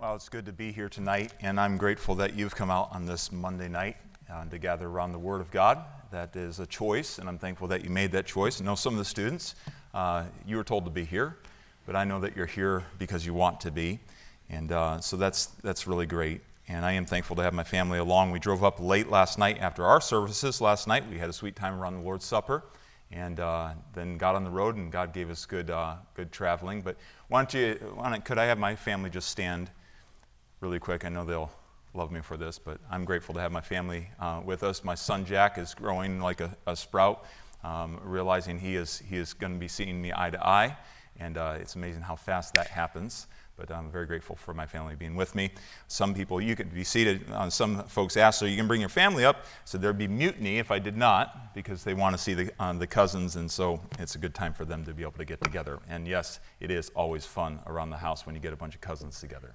Well, it's good to be here tonight, and I'm grateful that you've come out on this Monday night to gather around the Word of God. That is a choice, and I'm thankful that you made that choice. I know some of the students, you were told to be here, but I know that you're here because you want to be, and so that's really great. And I am thankful to have my family along. We drove up late last night after our services last night. We had a sweet time around the Lord's Supper, and then got on the road, and God gave us good traveling. But could I have my family just stand? Really quick, I know they'll love me for this, but I'm grateful to have my family with us. My son Jack is growing like a sprout, realizing he is going to be seeing me eye to eye, and it's amazing how fast that happens. But I'm very grateful for my family being with me. Some people, you could be seated. Some folks asked, so you can bring your family up? So there'd be mutiny if I did not, because they want to see the cousins, and so it's a good time for them to be able to get together. And yes, it is always fun around the house when you get a bunch of cousins together.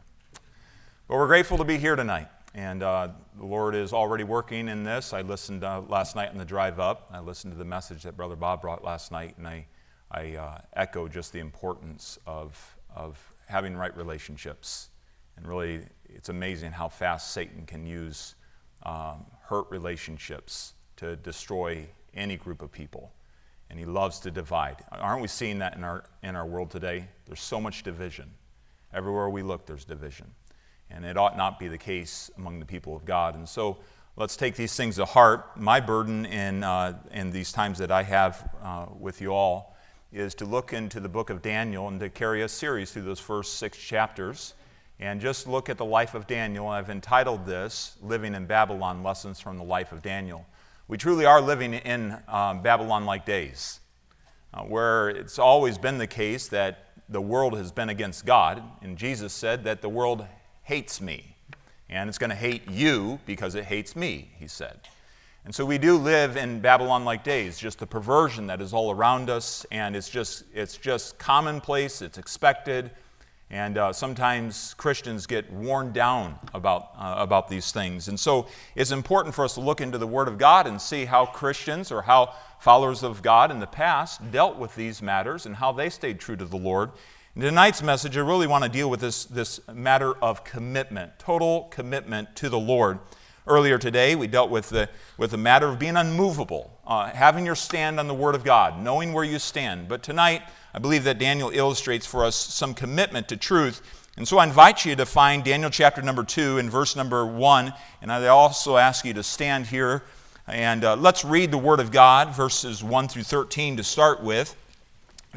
But we're grateful to be here tonight, and the Lord is already working in this. I listened last night on the drive up. I listened to the message that Brother Bob brought last night, and I echo just the importance of having right relationships. And really, it's amazing how fast Satan can use hurt relationships to destroy any group of people, and he loves to divide. Aren't we seeing that in our world today? There's so much division. Everywhere we look, there's division. And it ought not be the case among the people of God. And so let's take these things to heart. My burden in these times that I have with you all is to look into the book of Daniel and to carry a series through those first 6 chapters and just look at the life of Daniel. I've entitled this, Living in Babylon, Lessons from the Life of Daniel. We truly are living in Babylon-like days, where it's always been the case that the world has been against God. And Jesus said that the world hates me, and it's going to hate you because it hates me, he said. And so we do live in Babylon-like days, just the perversion that is all around us, and it's just commonplace, it's expected, and sometimes Christians get worn down about these things. And so it's important for us to look into the Word of God and see how Christians or how followers of God in the past dealt with these matters and how they stayed true to the Lord. In tonight's message, I really want to deal with this matter of commitment, total commitment to the Lord. Earlier today, we dealt with the matter of being unmovable, having your stand on the Word of God, knowing where you stand. But tonight, I believe that Daniel illustrates for us some commitment to truth. And so I invite you to find Daniel chapter number 2 and verse number 1. And I also ask you to stand here and let's read the Word of God, verses 1 through 13 to start with.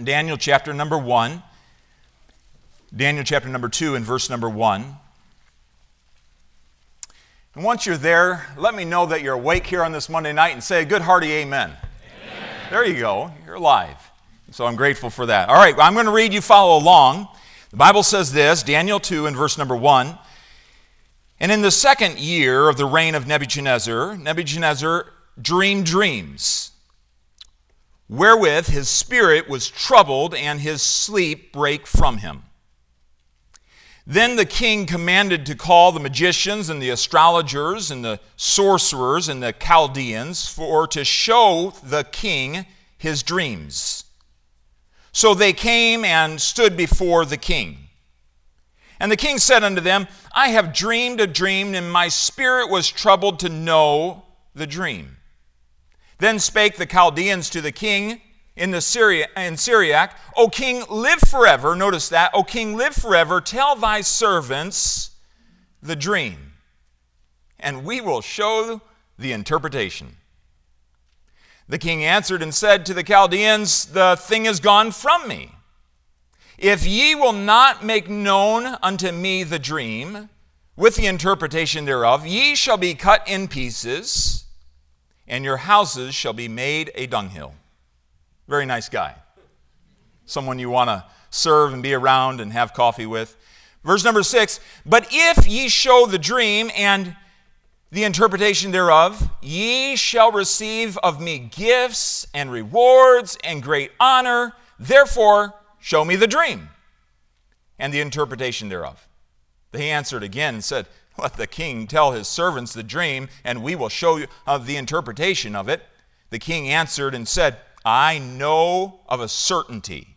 Daniel chapter number 1. Daniel chapter number 2 and verse number 1. And once you're there, let me know that you're awake here on this Monday night and say a good hearty amen. Amen. There you go. You're alive. So I'm grateful for that. All right, I'm going to read. You follow along. The Bible says this, Daniel 2 and verse number 1. And in the 2nd year of the reign of Nebuchadnezzar dreamed dreams, wherewith his spirit was troubled and his sleep brake from him. Then the king commanded to call the magicians and the astrologers and the sorcerers and the Chaldeans for to show the king his dreams. So they came and stood before the king. And the king said unto them, I have dreamed a dream, and my spirit was troubled to know the dream. Then spake the Chaldeans to the king, in Syriac, O king, live forever. Notice that. O king, live forever. Tell thy servants the dream, and we will show the interpretation. The king answered and said to the Chaldeans, The thing is gone from me. If ye will not make known unto me the dream, with the interpretation thereof, ye shall be cut in pieces, and your houses shall be made a dunghill. Very nice guy. Someone you want to serve and be around and have coffee with. Verse number 6, But if ye show the dream and the interpretation thereof, ye shall receive of me gifts and rewards and great honor. Therefore, show me the dream and the interpretation thereof. They answered again and said, Let the king tell his servants the dream, and we will show you of the interpretation of it. The king answered and said, I know of a certainty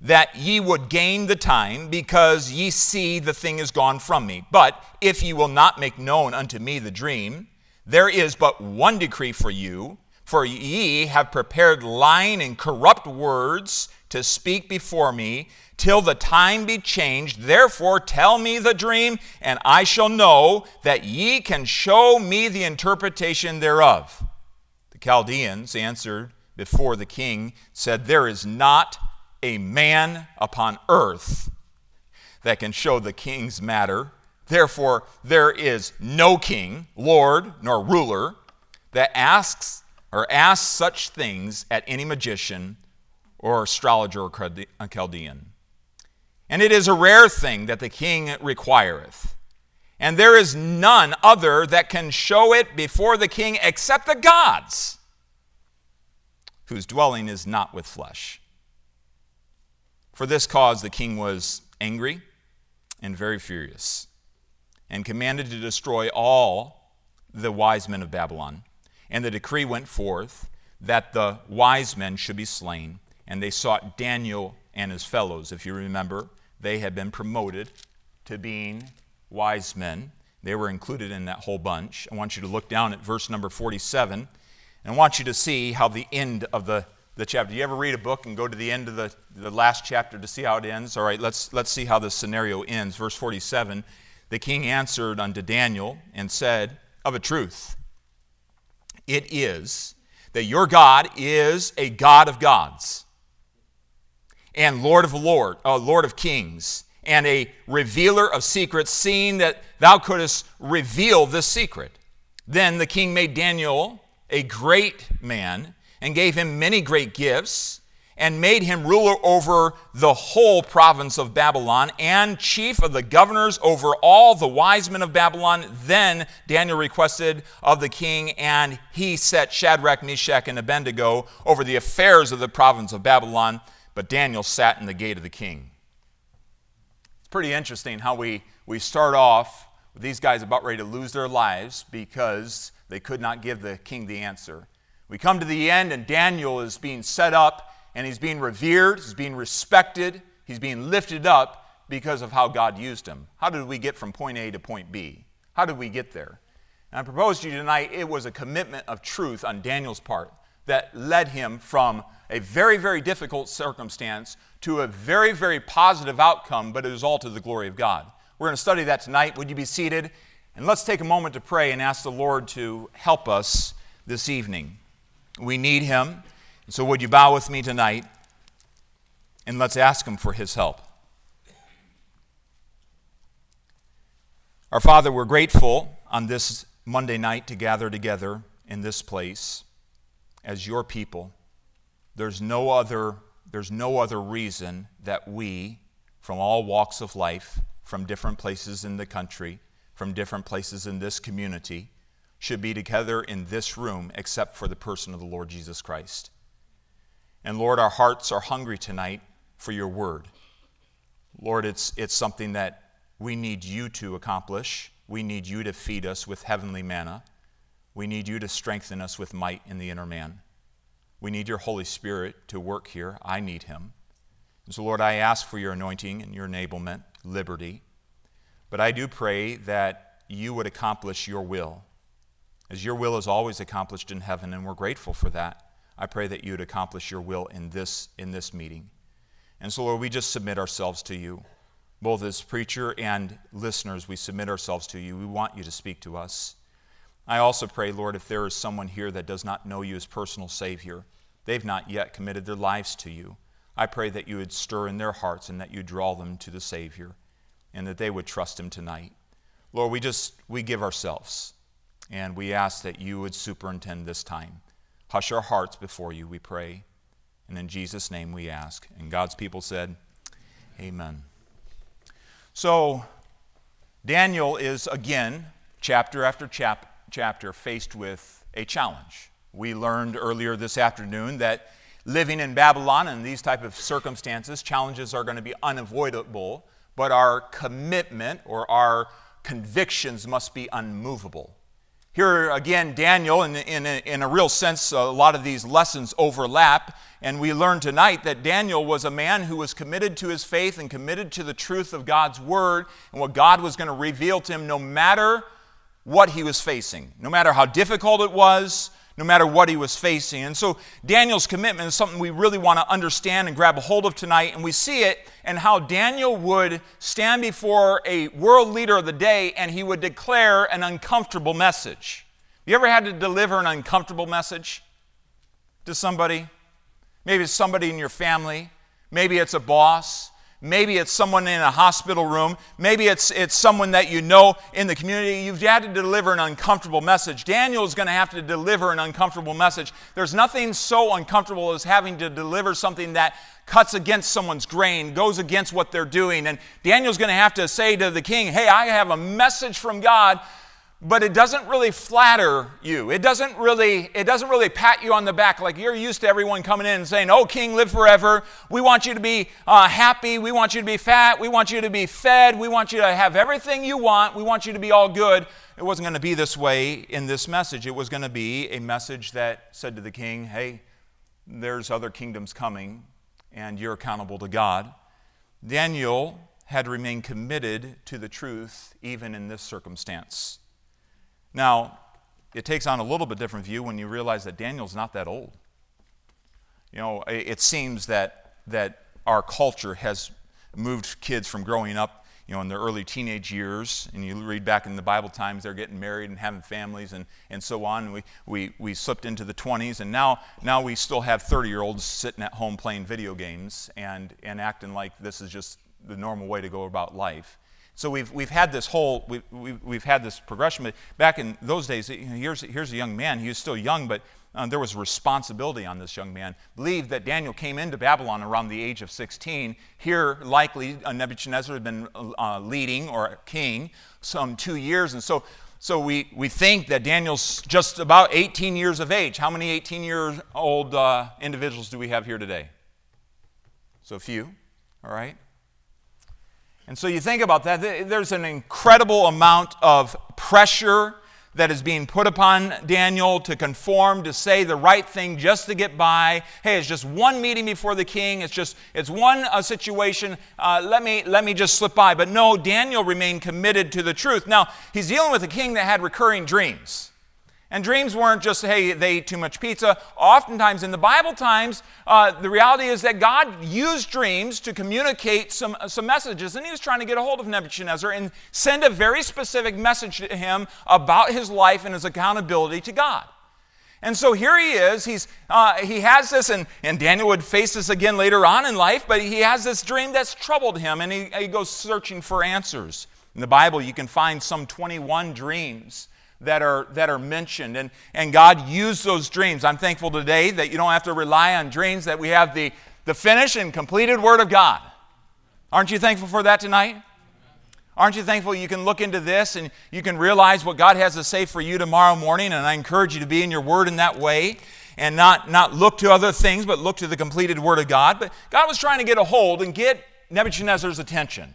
that ye would gain the time, because ye see the thing is gone from me. But if ye will not make known unto me the dream, there is but one decree for you, for ye have prepared lying and corrupt words to speak before me, till the time be changed. Therefore tell me the dream, and I shall know that ye can show me the interpretation thereof. The Chaldeans answered before the king, said, there is not a man upon earth that can show the king's matter. Therefore there is no king, lord, nor ruler that asks such things at any magician or astrologer or Chaldean. And it is a rare thing that the king requireth, and there is none other that can show it before the king except the gods, whose dwelling is not with flesh. For this cause the king was angry and very furious, and commanded to destroy all the wise men of Babylon. And the decree went forth that the wise men should be slain, and they sought Daniel and his fellows. If you remember, they had been promoted to being wise men. They were included in that whole bunch. I want you to look down at verse number 47, and I want you to see how the end of the chapter. Do you ever read a book and go to the end of the last chapter to see how it ends? All right, let's see how this scenario ends. Verse 47, the king answered unto Daniel and said, of a truth, it is that your God is a God of gods, and Lord of kings, and a revealer of secrets, seeing that thou couldst reveal this secret. Then the king made Daniel a great man, and gave him many great gifts, and made him ruler over the whole province of Babylon, and chief of the governors over all the wise men of Babylon. Then Daniel requested of the king, and he set Shadrach, Meshach, and Abednego over the affairs of the province of Babylon. But Daniel sat in the gate of the king. It's pretty interesting how we start off with these guys about ready to lose their lives because they could not give the king the answer. We come to the end, and Daniel is being set up, and he's being revered, he's being respected, he's being lifted up because of how God used him. How did we get from point A to point B? How did we get there? And I propose to you tonight, it was a commitment of truth on Daniel's part that led him from a very, very difficult circumstance to a very, very positive outcome, but it was all to the glory of God. We're going to study that tonight. Would you be seated? And let's take a moment to pray and ask the Lord to help us this evening. We need him. So would you bow with me tonight, and let's ask him for his help. Our Father, we're grateful on this Monday night to gather together in this place as your people. There's no other reason that we, from all walks of life, from different places in the country, from different places in this community, should be together in this room except for the person of the Lord Jesus Christ. And Lord, our hearts are hungry tonight for your word. Lord, it's something that we need you to accomplish. We need you to feed us with heavenly manna. We need you to strengthen us with might in the inner man. We need your Holy Spirit to work here. I need him. And so, Lord, I ask for your anointing and your enablement, liberty. But I do pray that you would accomplish your will, as your will is always accomplished in heaven, and we're grateful for that. I pray that you would accomplish your will in this meeting. And so, Lord, we just submit ourselves to you. Both as preacher and listeners, we submit ourselves to you. We want you to speak to us. I also pray, Lord, if there is someone here that does not know you as personal Savior, they've not yet committed their lives to you, I pray that you would stir in their hearts and that you draw them to the Savior and that they would trust him tonight. Lord, we give ourselves, and we ask that you would superintend this time. Hush our hearts before you, we pray. And in Jesus' name we ask. And God's people said, amen. So Daniel is again, chapter after chapter, faced with a challenge. We learned earlier this afternoon that living in Babylon in these type of circumstances, challenges are going to be unavoidable, but our commitment or our convictions must be unmovable. Here again, Daniel, in a real sense, a lot of these lessons overlap. And we learned tonight that Daniel was a man who was committed to his faith and committed to the truth of God's word and what God was going to reveal to him no matter what he was facing, no matter how difficult it was, no matter what he was facing. And so Daniel's commitment is something we really want to understand and grab a hold of tonight. And we see it in how Daniel would stand before a world leader of the day and he would declare an uncomfortable message. You ever had to deliver an uncomfortable message to somebody? Maybe it's somebody in your family. Maybe it's a boss. Maybe it's someone in a hospital room. Maybe it's someone that you know in the community. You've had to deliver an uncomfortable message. Daniel's going to have to deliver an uncomfortable message. There's nothing so uncomfortable as having to deliver something that cuts against someone's grain, goes against what they're doing. And Daniel's going to have to say to the king, hey, I have a message from God, but it doesn't really flatter you. It doesn't really pat you on the back like you're used to everyone coming in and saying, oh, king, live forever. We want you to be happy. We want you to be fat. We want you to be fed. We want you to have everything you want. We want you to be all good. It wasn't going to be this way in this message. It was going to be a message that said to the king, hey, there's other kingdoms coming, and you're accountable to God. Daniel had remained committed to the truth even in this circumstance. Now, it takes on a little bit different view when you realize that Daniel's not that old. You know, it seems that our culture has moved kids from growing up, you know, in their early teenage years, and you read back in the Bible times, they're getting married and having families and so on. And we slipped into the 20s, and now we still have 30-year-olds sitting at home playing video games and acting like this is just the normal way to go about life. So we've had this progression. But back in those days, here's a young man. He was still young, but there was responsibility on this young man. Believe that Daniel came into Babylon around the age of 16. Here, likely, Nebuchadnezzar had been leading or king some 2 years, and so we think that Daniel's just about 18 years of age. How many 18-year-old individuals do we have here today? So few, all right. And so you think about that, there's an incredible amount of pressure that is being put upon Daniel to conform, to say the right thing just to get by. Hey, it's just one meeting before the king. It's one situation. Let me just slip by. But no, Daniel remained committed to the truth. Now, he's dealing with a king that had recurring dreams. And dreams weren't just, hey, they ate too much pizza. Oftentimes in the Bible times, the reality is that God used dreams to communicate some messages. And he was trying to get a hold of Nebuchadnezzar and send a very specific message to him about his life and his accountability to God. And so here he is. He has this, and Daniel would face this again later on in life, but he has this dream that's troubled him, and he goes searching for answers. In the Bible, you can find some 21 dreams that are mentioned, and God used those dreams. I'm thankful today that you don't have to rely on dreams, that we have the finished and completed Word of God. Aren't you thankful for that tonight? Aren't you thankful you can look into this and you can realize what God has to say for you tomorrow morning? And I encourage you to be in your Word in that way and not look to other things, but look to the completed Word of God. But God was trying to get a hold and get Nebuchadnezzar's attention.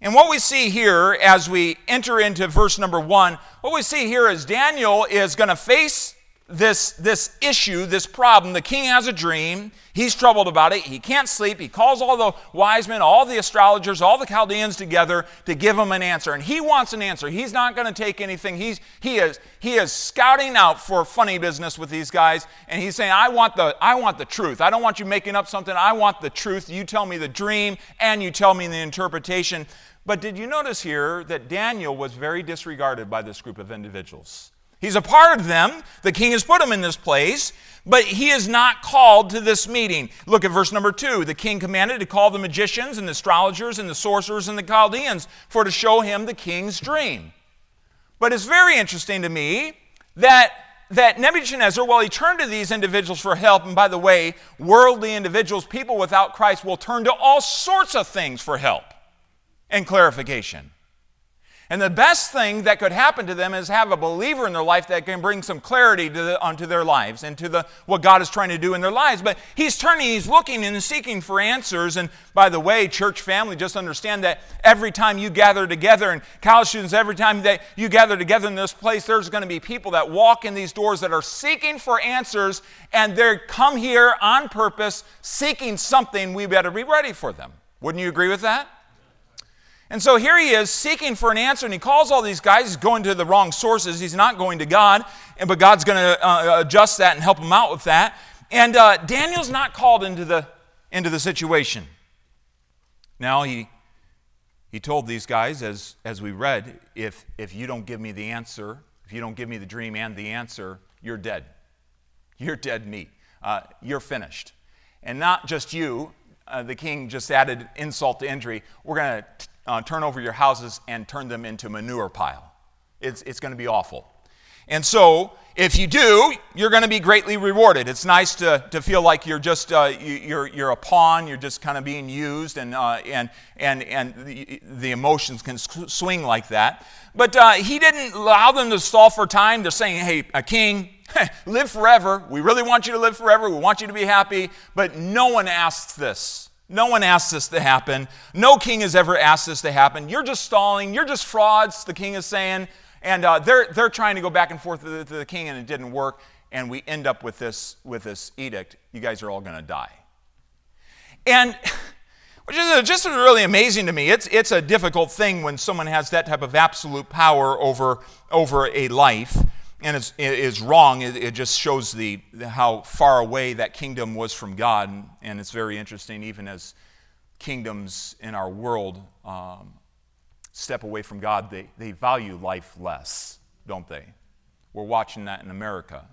And what we see here as we enter into verse number 1, what we see here is Daniel is going to face this issue, this problem. The king has a dream. He's troubled about it. He can't sleep. He calls all the wise men, all the astrologers, all the Chaldeans together to give him an answer. And he wants an answer. He's not going to take anything. He is scouting out for funny business with these guys. And he's saying, I want the truth. I don't want you making up something. I want the truth. You tell me the dream and you tell me the interpretation. But did you notice here that Daniel was very disregarded by this group of individuals? He's a part of them. The king has put him in this place, but he is not called to this meeting. Look at verse number 2. The king commanded to call the magicians and the astrologers and the sorcerers and the Chaldeans for to show him the king's dream. But it's very interesting to me that Nebuchadnezzar, while he turned to these individuals for help, and by the way, worldly individuals, people without Christ, will turn to all sorts of things for help and clarification. And the best thing that could happen to them is have a believer in their life that can bring some clarity onto their lives and to what God is trying to do in their lives. But he's looking and seeking for answers. And by the way, church family, just understand that every time you gather together, and college students, every time that you gather together in this place, there's going to be people that walk in these doors that are seeking for answers, and they come here on purpose seeking something. We better be ready for them. Wouldn't you agree with that? And so here he is seeking for an answer, and he calls all these guys. He's going to the wrong sources. He's not going to God, but God's going to adjust that and help him out with that. And Daniel's not called into the situation. Now he told these guys, as we read, if you don't give me the answer, if you don't give me the dream and the answer, you're dead. You're dead meat. You're finished. And not just you. The king just added insult to injury. We're going to turn over your houses and turn them into manure pile. It's going to be awful. And so if you do, you're going to be greatly rewarded. It's nice to feel like you're just you're a pawn. You're just kind of being used, and the emotions can swing like that. But he didn't allow them to stall for time. They're saying, "Hey, a king, live forever. We really want you to live forever. We want you to be happy." But no one asks this. No one asks this to happen. No king has ever asked this to happen. You're just stalling. You're just frauds, the king is saying. And they're trying to go back and forth to the king, and it didn't work. And we end up with this edict. You guys are all going to die. And which is just really amazing to me. It's a difficult thing when someone has that type of absolute power over a life. And it is wrong. It just shows how far away that kingdom was from God. And it's very interesting, even as kingdoms in our world step away from God, they value life less, don't they? We're watching that in America,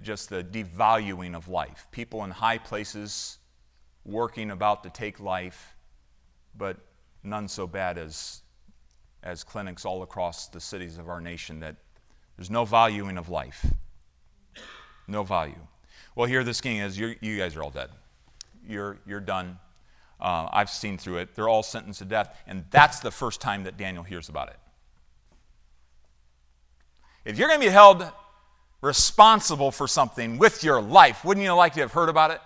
just the devaluing of life. People in high places working about to take life, but none so bad as clinics all across the cities of our nation that there's no valuing of life. No value. Well, here this king is, you guys are all dead. You're done. I've seen through it. They're all sentenced to death. And that's the first time that Daniel hears about it. If you're going to be held responsible for something with your life, wouldn't you like to have heard about it?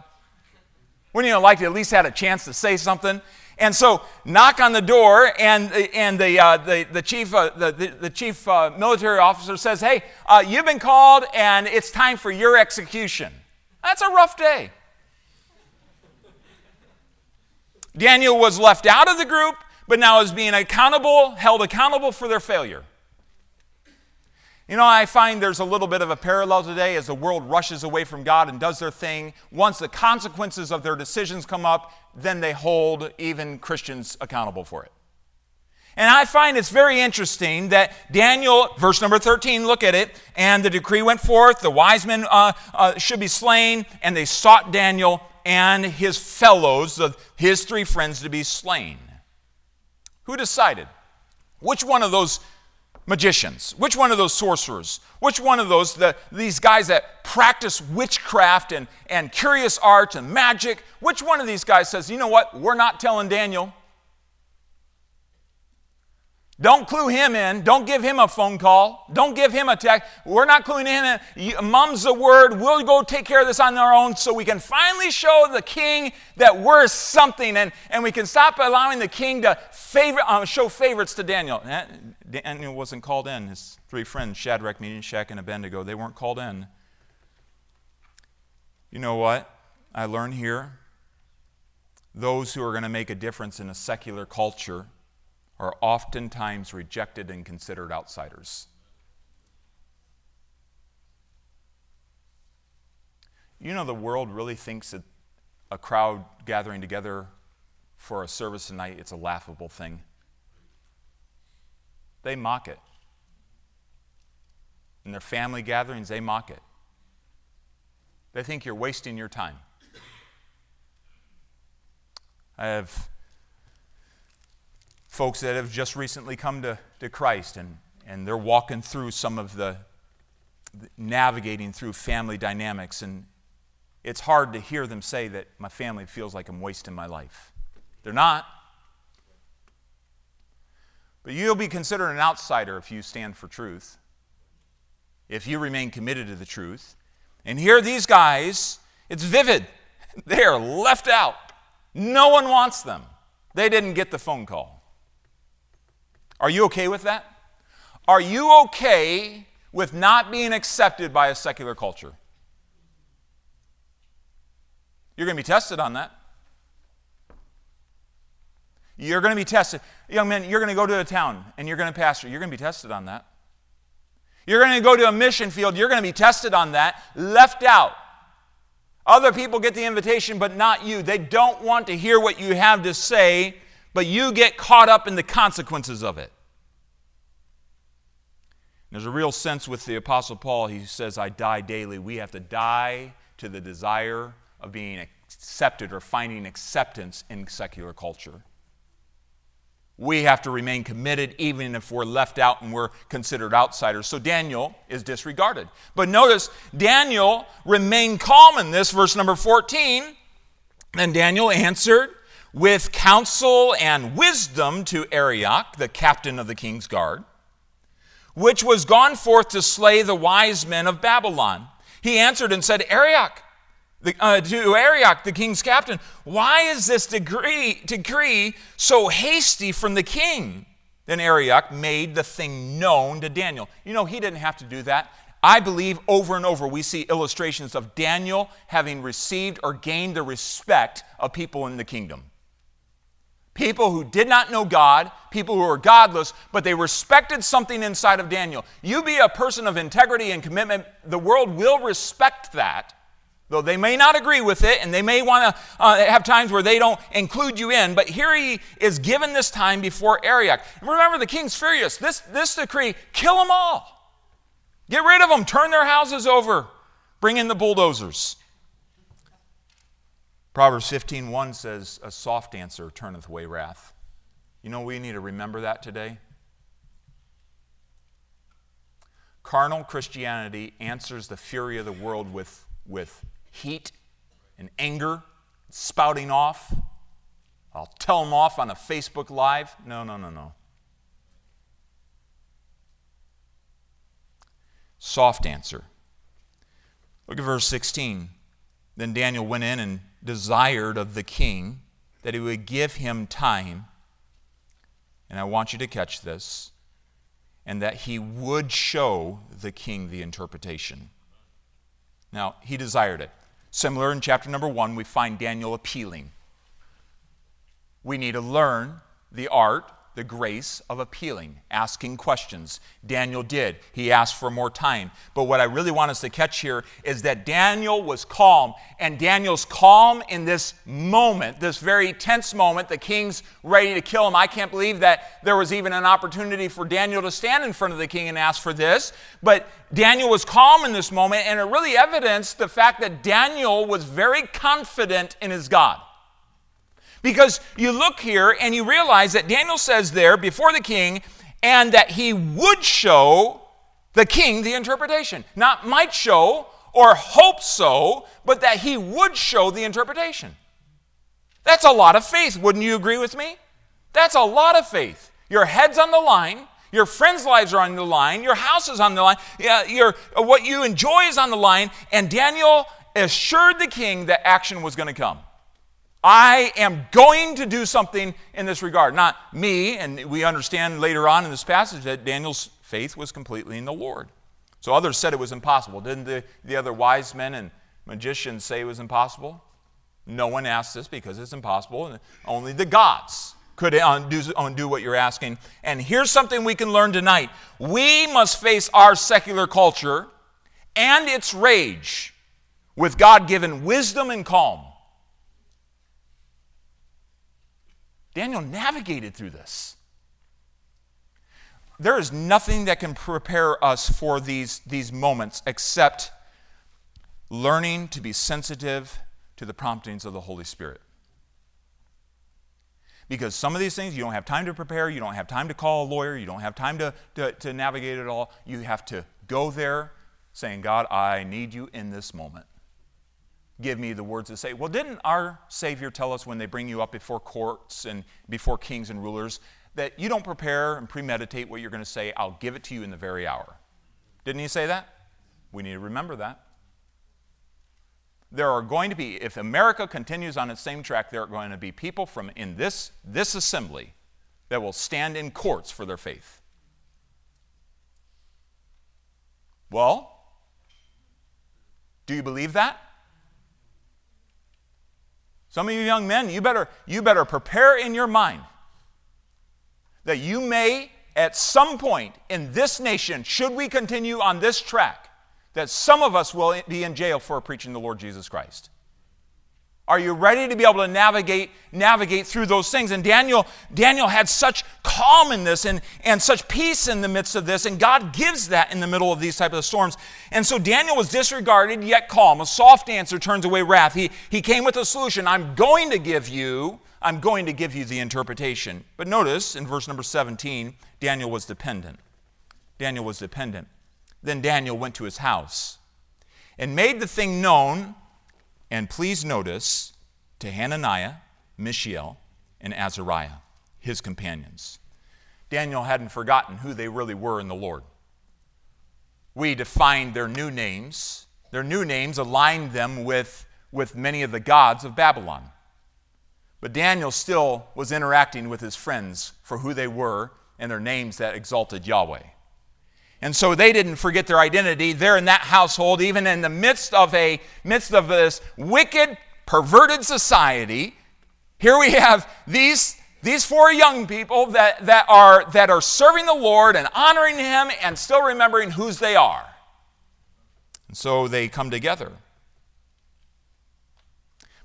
Wouldn't you like to at least had a chance to say something? And so, knock on the door, and the chief military officer says, "Hey, you've been called, and it's time for your execution." That's a rough day. Daniel was left out of the group, but now is being held accountable for their failure. You know, I find there's a little bit of a parallel today as the world rushes away from God and does their thing. Once the consequences of their decisions come up, then they hold even Christians accountable for it. And I find it's very interesting that Daniel, verse number 13, look at it, and the decree went forth, the wise men should be slain, and they sought Daniel and his fellows, his three friends, to be slain. Who decided? Which one of those magicians? Which one of those sorcerers? Which one of those, these guys that practice witchcraft and curious arts and magic? Which one of these guys says, you know what, we're not telling Daniel. Don't clue him in. Don't give him a phone call. Don't give him a text. We're not cluing him in. Mum's the word. We'll go take care of this on our own so we can finally show the king that we're something, and we can stop allowing the king to show favorites to Daniel. Daniel wasn't called in. His three friends, Shadrach, Meshach, and Abednego, they weren't called in. You know what I learned here? Those who are going to make a difference in a secular culture are oftentimes rejected and considered outsiders. You know, the world really thinks that a crowd gathering together for a service tonight, it's a laughable thing. They mock it. In their family gatherings, they mock it. They think you're wasting your time. I have folks that have just recently come to Christ, and they're walking through some of the navigating through family dynamics, and it's hard to hear them say that my family feels like I'm wasting my life. They're not. But you'll be considered an outsider if you stand for truth, if you remain committed to the truth. And here these guys, it's vivid. They are left out. No one wants them. They didn't get the phone call. Are you okay with that? Are you okay with not being accepted by a secular culture? You're going to be tested on that. You're going to be tested. Young men, you're going to go to a town and you're going to pastor. You're going to be tested on that. You're going to go to a mission field. You're going to be tested on that. Left out. Other people get the invitation, but not you. They don't want to hear what you have to say, but you get caught up in the consequences of it. There's a real sense with the Apostle Paul. He says, I die daily. We have to die to the desire of being accepted or finding acceptance in secular culture. We have to remain committed even if we're left out and we're considered outsiders. So Daniel is disregarded. But notice, Daniel remained calm in this, verse number 14. And Daniel answered with counsel and wisdom to Arioch, the captain of the king's guard, which was gone forth to slay the wise men of Babylon. He answered and said, to Arioch, the king's captain, why is this decree so hasty from the king? Then Arioch made the thing known to Daniel. You know, he didn't have to do that. I believe over and over we see illustrations of Daniel having received or gained the respect of people in the kingdom. People who did not know God, people who were godless, but they respected something inside of Daniel. You be a person of integrity and commitment, the world will respect that. Though they may not agree with it, and they may want to have times where they don't include you in, but here he is given this time before Arioch. And remember, the king's furious. This decree, kill them all. Get rid of them. Turn their houses over. Bring in the bulldozers. Proverbs 15:1 says, a soft answer turneth away wrath. You know, we need to remember that today. Carnal Christianity answers the fury of the world with heat and anger, spouting off. I'll tell them off on a Facebook Live. No. Soft answer. Look at verse 16. Then Daniel went in and desired of the king that he would give him time. And I want you to catch this. And that he would show the king the interpretation. Now, he desired it. Similar in chapter number 1, we find Daniel appealing. We need to learn the art, the grace of appealing, asking questions. Daniel did. He asked for more time. But what I really want us to catch here is that Daniel was calm, and Daniel's calm in this moment, this very tense moment. The king's ready to kill him. I can't believe that there was even an opportunity for Daniel to stand in front of the king and ask for this. But Daniel was calm in this moment, and it really evidenced the fact that Daniel was very confident in his God. Because you look here and you realize that Daniel says there before the king, and that he would show the king the interpretation. Not might show or hope so, but that he would show the interpretation. That's a lot of faith. Wouldn't you agree with me? That's a lot of faith. Your head's on the line. Your friends' lives are on the line. Your house is on the line. What you enjoy is on the line. And Daniel assured the king that action was going to come. I am going to do something in this regard. Not me, and we understand later on in this passage that Daniel's faith was completely in the Lord. So others said it was impossible. Didn't the other wise men and magicians say it was impossible? No one asked this because it's impossible, and only the gods could undo what you're asking. And here's something we can learn tonight. We must face our secular culture and its rage with God-given wisdom and calm. Daniel navigated through this. There is nothing that can prepare us for these moments except learning to be sensitive to the promptings of the Holy Spirit. Because some of these things you don't have time to prepare, you don't have time to call a lawyer, you don't have time to navigate it all. You have to go there saying, God, I need you in this moment. Give me the words to say. Well, didn't our Savior tell us when they bring you up before courts and before kings and rulers that you don't prepare and premeditate what you're going to say. I'll give it to you in the very hour. Didn't he say that? We need to remember that. There are going to be, if America continues on its same track, there are going to be people from in this assembly that will stand in courts for their faith. Well, do you believe that? Some of you young men, you better prepare in your mind that you may, at some point in this nation, should we continue on this track, that some of us will be in jail for preaching the Lord Jesus Christ. Are you ready to be able to navigate through those things? And Daniel had such calm in this and such peace in the midst of this, and God gives that in the middle of these type of storms. And so Daniel was disregarded, yet calm. A soft answer turns away wrath. He came with a solution. I'm going to give you the interpretation. But notice in verse number 17, Daniel was dependent. Then Daniel went to his house and made the thing known. And please notice, to Hananiah, Mishael, and Azariah, his companions. Daniel hadn't forgotten who they really were in the Lord. We defined their new names. Their new names aligned them with many of the gods of Babylon. But Daniel still was interacting with his friends for who they were and their names that exalted Yahweh. And so they didn't forget their identity. They're in that household, even in the midst of this wicked, perverted society. Here we have these four young people that are serving the Lord and honoring Him and still remembering whose they are. And so they come together.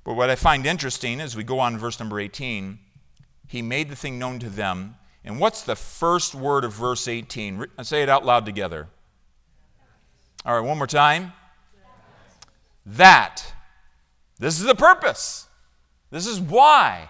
But what I find interesting as we go on in verse number 18, he made the thing known to them. And what's the first word of verse 18? Say it out loud together. All right, one more time. That. This is the purpose. This is why.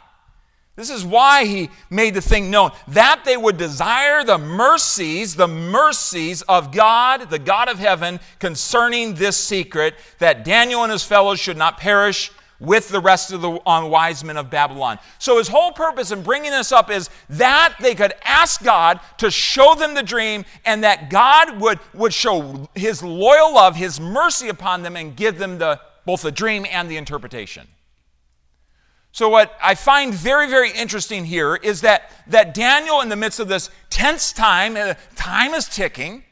This is why he made the thing known. That they would desire the mercies of God, the God of heaven, concerning this secret, that Daniel and his fellows should not perish with the rest of the wise men of Babylon. So his whole purpose in bringing this up is that they could ask God to show them the dream, and that God would show his loyal love, his mercy upon them, and give them both the dream and the interpretation. So what I find very, very interesting here is that Daniel, in the midst of this tense time, time is ticking,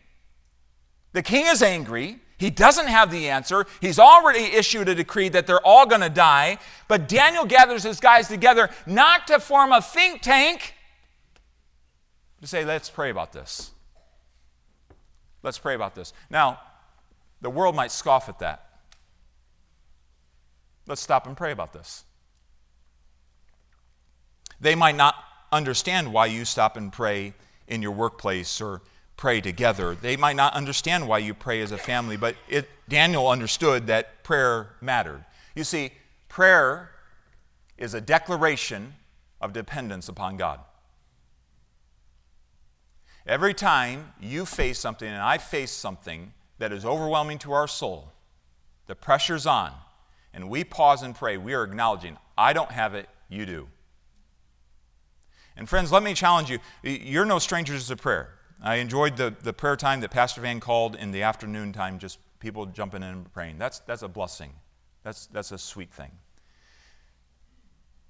the king is angry, he doesn't have the answer. He's already issued a decree that they're all going to die. But Daniel gathers his guys together not to form a think tank, to say, let's pray about this. Let's pray about this. Now, the world might scoff at that. Let's stop and pray about this. They might not understand why you stop and pray in your workplace or pray together. They might not understand why you pray as a family, but Daniel understood that prayer mattered. You see, prayer is a declaration of dependence upon God. Every time you face something and I face something that is overwhelming to our soul, the pressure's on, and we pause and pray, we are acknowledging, I don't have it, you do. And friends, let me challenge you. You're no strangers to prayer. I enjoyed the prayer time that Pastor Van called in the afternoon time, just people jumping in and praying. That's a blessing. That's a sweet thing.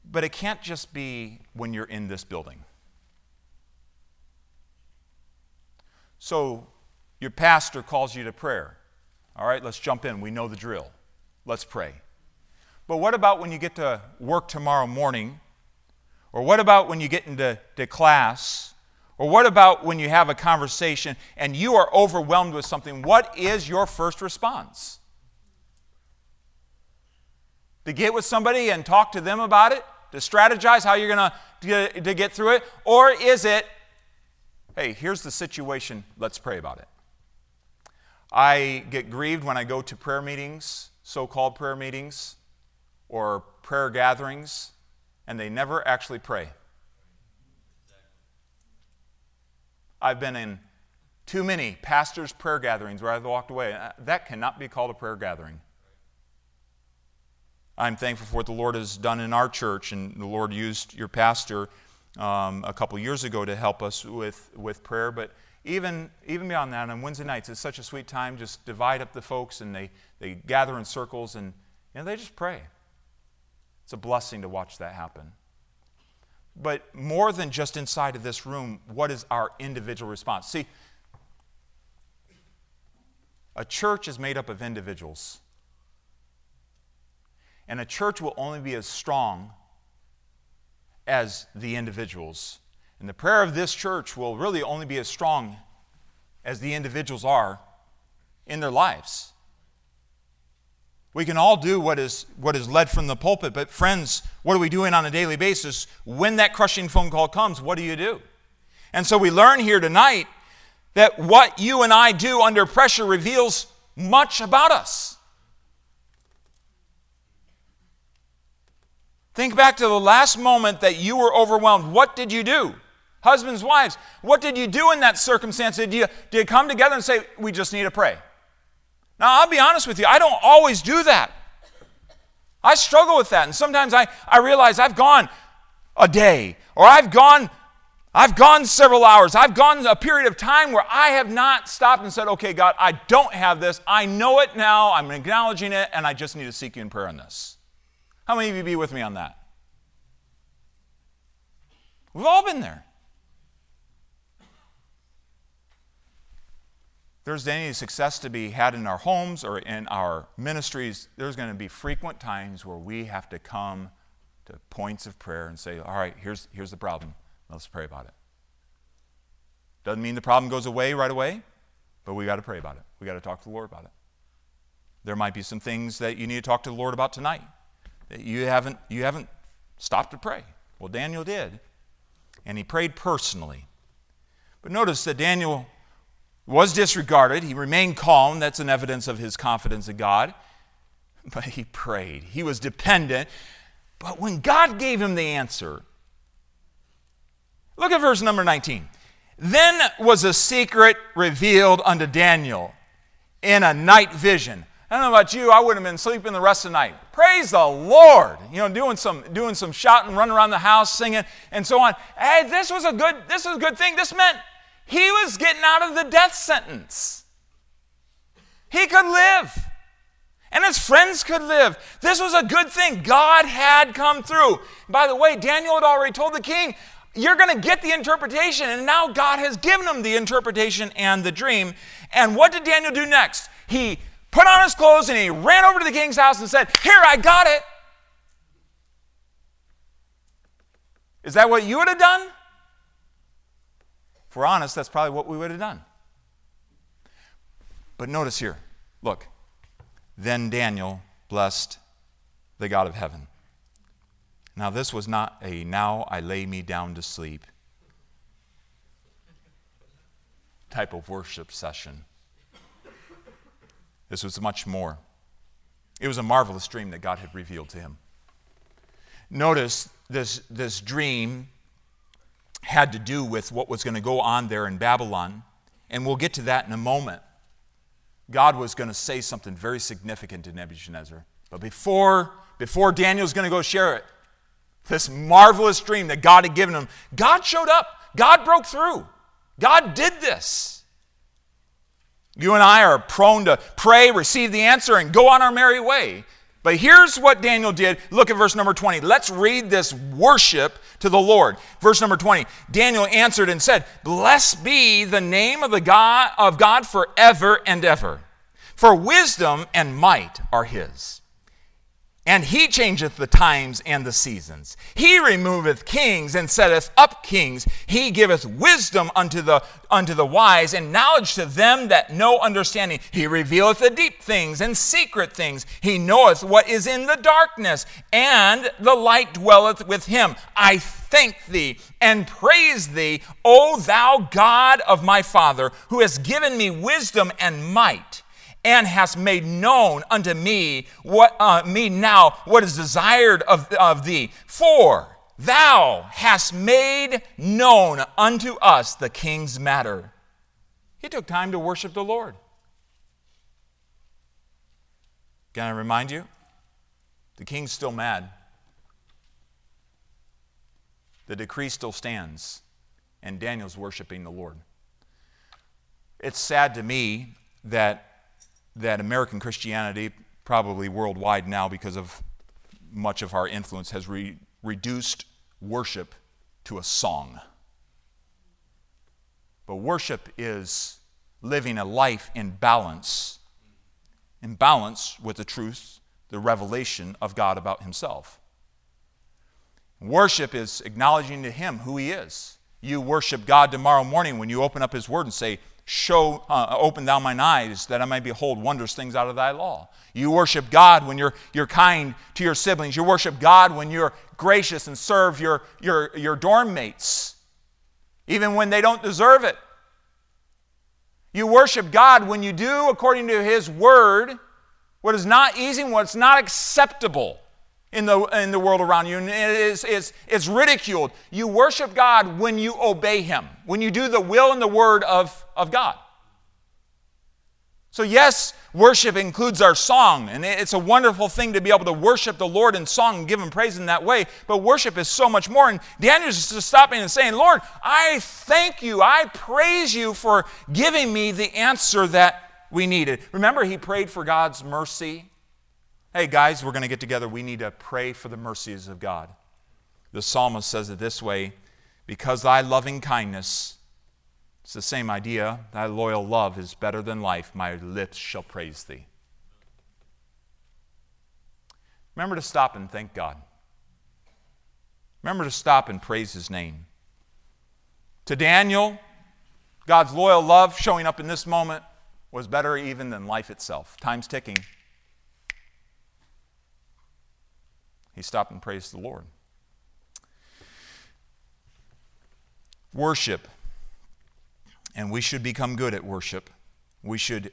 But it can't just be when you're in this building. So your pastor calls you to prayer. All right, let's jump in. We know the drill. Let's pray. But what about when you get to work tomorrow morning? Or what about when you get into class? Or what about when you have a conversation and you are overwhelmed with something? What is your first response? To get with somebody and talk to them about it? To strategize how you're going to get through it? Or is it, hey, here's the situation, let's pray about it? I get grieved when I go to prayer meetings, so-called prayer meetings, or prayer gatherings, and they never actually pray. I've been in too many pastors' prayer gatherings where I've walked away. That cannot be called a prayer gathering. I'm thankful for what the Lord has done in our church, and the Lord used your pastor a couple years ago to help us with prayer. But even beyond that, on Wednesday nights, it's such a sweet time. Just divide up the folks, and they gather in circles, and they just pray. It's a blessing to watch that happen. But more than just inside of this room, what is our individual response? See, a church is made up of individuals. And a church will only be as strong as the individuals. And the prayer of this church will really only be as strong as the individuals are in their lives. We can all do what is led from the pulpit, but friends, what are we doing on a daily basis? When that crushing phone call comes, what do you do? And so we learn here tonight that what you and I do under pressure reveals much about us. Think back to the last moment that you were overwhelmed. What did you do? Husbands, wives, what did you do in that circumstance? Did you come together and say, we just need to pray? Now, I'll be honest with you, I don't always do that. I struggle with that, and sometimes I realize I've gone a day, or I've gone several hours. I've gone a period of time where I have not stopped and said, okay, God, I don't have this. I know it now. I'm acknowledging it, and I just need to seek you in prayer on this. How many of you be with me on that? We've all been there. If there's any success to be had in our homes or in our ministries, there's going to be frequent times where we have to come to points of prayer and say, all right, here's the problem. Let's pray about it. Doesn't mean the problem goes away right away, but we got to pray about it. We got to talk to the Lord about it. There might be some things that you need to talk to the Lord about tonight that you haven't stopped to pray. Well, Daniel did, and he prayed personally. But notice that Daniel was disregarded. He remained calm. That's an evidence of his confidence in God. But he prayed. He was dependent. But when God gave him the answer, look at verse number 19. Then was a secret revealed unto Daniel in a night vision. I don't know about you, I would have been sleeping the rest of the night. Praise the Lord! Doing some shouting, running around the house, singing, and so on. Hey, this was a good thing. This meant he was getting out of the death sentence. He could live. And his friends could live. This was a good thing. God had come through. By the way, Daniel had already told the king, you're going to get the interpretation, and now God has given him the interpretation and the dream. And what did Daniel do next? He put on his clothes and he ran over to the king's house and said, here, I got it. Is that what you would have done? If we're honest, that's probably what we would have done. But notice here, look. Then Daniel blessed the God of heaven. Now, this was not a now I lay me down to sleep type of worship session. This was much more. It was a marvelous dream that God had revealed to him. Notice this dream had to do with what was going to go on there in Babylon, and we'll get to that in a moment. God was going to say something very significant to Nebuchadnezzar. But before Daniel's going to go share it, this marvelous dream that God had given him, God showed up. God broke through. God did this. You and I are prone to pray, receive the answer, and go on our merry way. But here's what Daniel did. Look at verse number 20. Let's read this worship to the Lord. Verse number 20. Daniel answered and said, blessed be the name of God forever and ever, for wisdom and might are his. And he changeth the times and the seasons. He removeth kings and setteth up kings. He giveth wisdom unto the wise and knowledge to them that know understanding. He revealeth the deep things and secret things. He knoweth what is in the darkness, and the light dwelleth with him. I thank thee and praise thee, O thou God of my father, who hast given me wisdom and might, and hast made known unto me what is desired of thee. For thou hast made known unto us the king's matter. He took time to worship the Lord. Can I remind you? The king's still mad. The decree still stands, and Daniel's worshiping the Lord. It's sad to me that American Christianity, probably worldwide now because of much of our influence, has reduced worship to a song. But worship is living a life in balance with the truth, the revelation of God about himself. Worship is acknowledging to him who he is. You worship God tomorrow morning when you open up his word and say, open thou mine eyes that I may behold wondrous things out of thy law. You worship God when you're kind to your siblings. You worship God when you're gracious and serve your dorm mates, even when they don't deserve it. You worship God when you do according to his word what is not easy and what's not acceptable in the world around you, and it's ridiculed. You worship God when you obey him, when you do the will and the word of God. So yes, worship includes our song, and it's a wonderful thing to be able to worship the Lord in song and give him praise in that way, but worship is so much more, and Daniel's just stopping and saying, Lord, I thank you, I praise you for giving me the answer that we needed. Remember, he prayed for God's mercy. Hey guys, we're going to get together. We need to pray for the mercies of God. The psalmist says it this way, because thy loving kindness, it's the same idea, thy loyal love is better than life, my lips shall praise thee. Remember to stop and thank God. Remember to stop and praise his name. To Daniel, God's loyal love showing up in this moment was better even than life itself. Time's ticking. He stopped and praised the Lord. Worship. And we should become good at worship. We should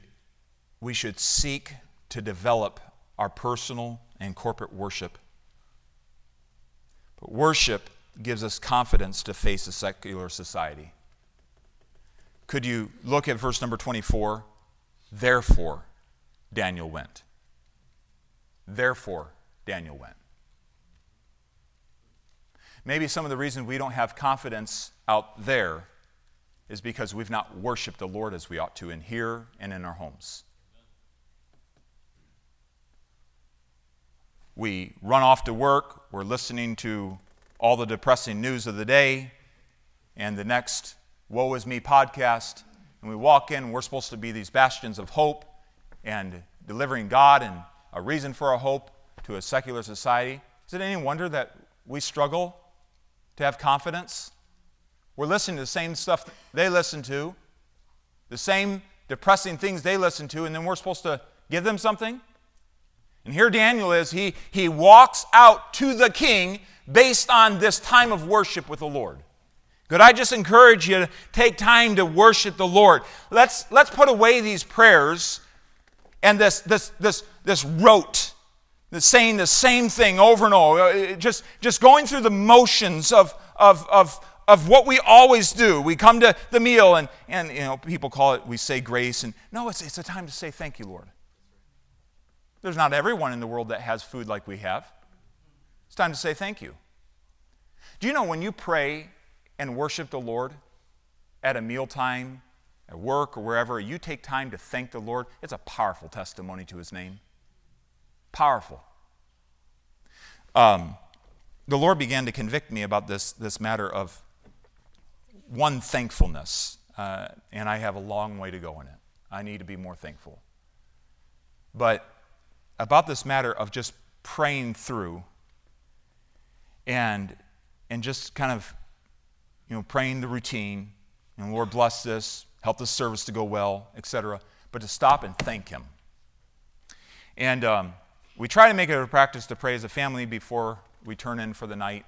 seek to develop our personal and corporate worship. But worship gives us confidence to face a secular society. Could you look at verse number 24? Therefore, Daniel went. Therefore, Daniel went. Maybe some of the reasons we don't have confidence out there is because we've not worshiped the Lord as we ought to in here and in our homes. We run off to work, we're listening to all the depressing news of the day and the next Woe Is Me podcast, and we walk in, we're supposed to be these bastions of hope and delivering God and a reason for our hope to a secular society. Is it any wonder that we struggle to have confidence? We're listening to the same stuff they listen to, the same depressing things they listen to, and then we're supposed to give them something? And here Daniel is, he walks out to the king based on this time of worship with the Lord. Could I just encourage you to take time to worship the Lord? Let's put away these prayers and this rote, saying the same thing over and over, just going through the motions of what we always do. We come to the meal and you know, people call it, we say grace, and no, it's a time to say thank you, Lord. There's not everyone in the world that has food like we have. It's time to say thank you. Do you know when you pray and worship the Lord at a mealtime, at work or wherever, you take time to thank the Lord, it's a powerful testimony to his name. Powerful. The Lord began to convict me about this matter of one, thankfulness, and I have a long way to go in it. I need to be more thankful. But about this matter of just praying through and just kind of, you know, praying the routine, and Lord bless this, help the service to go well, etc., but to stop and thank him. And we try to make it a practice to pray as a family before we turn in for the night,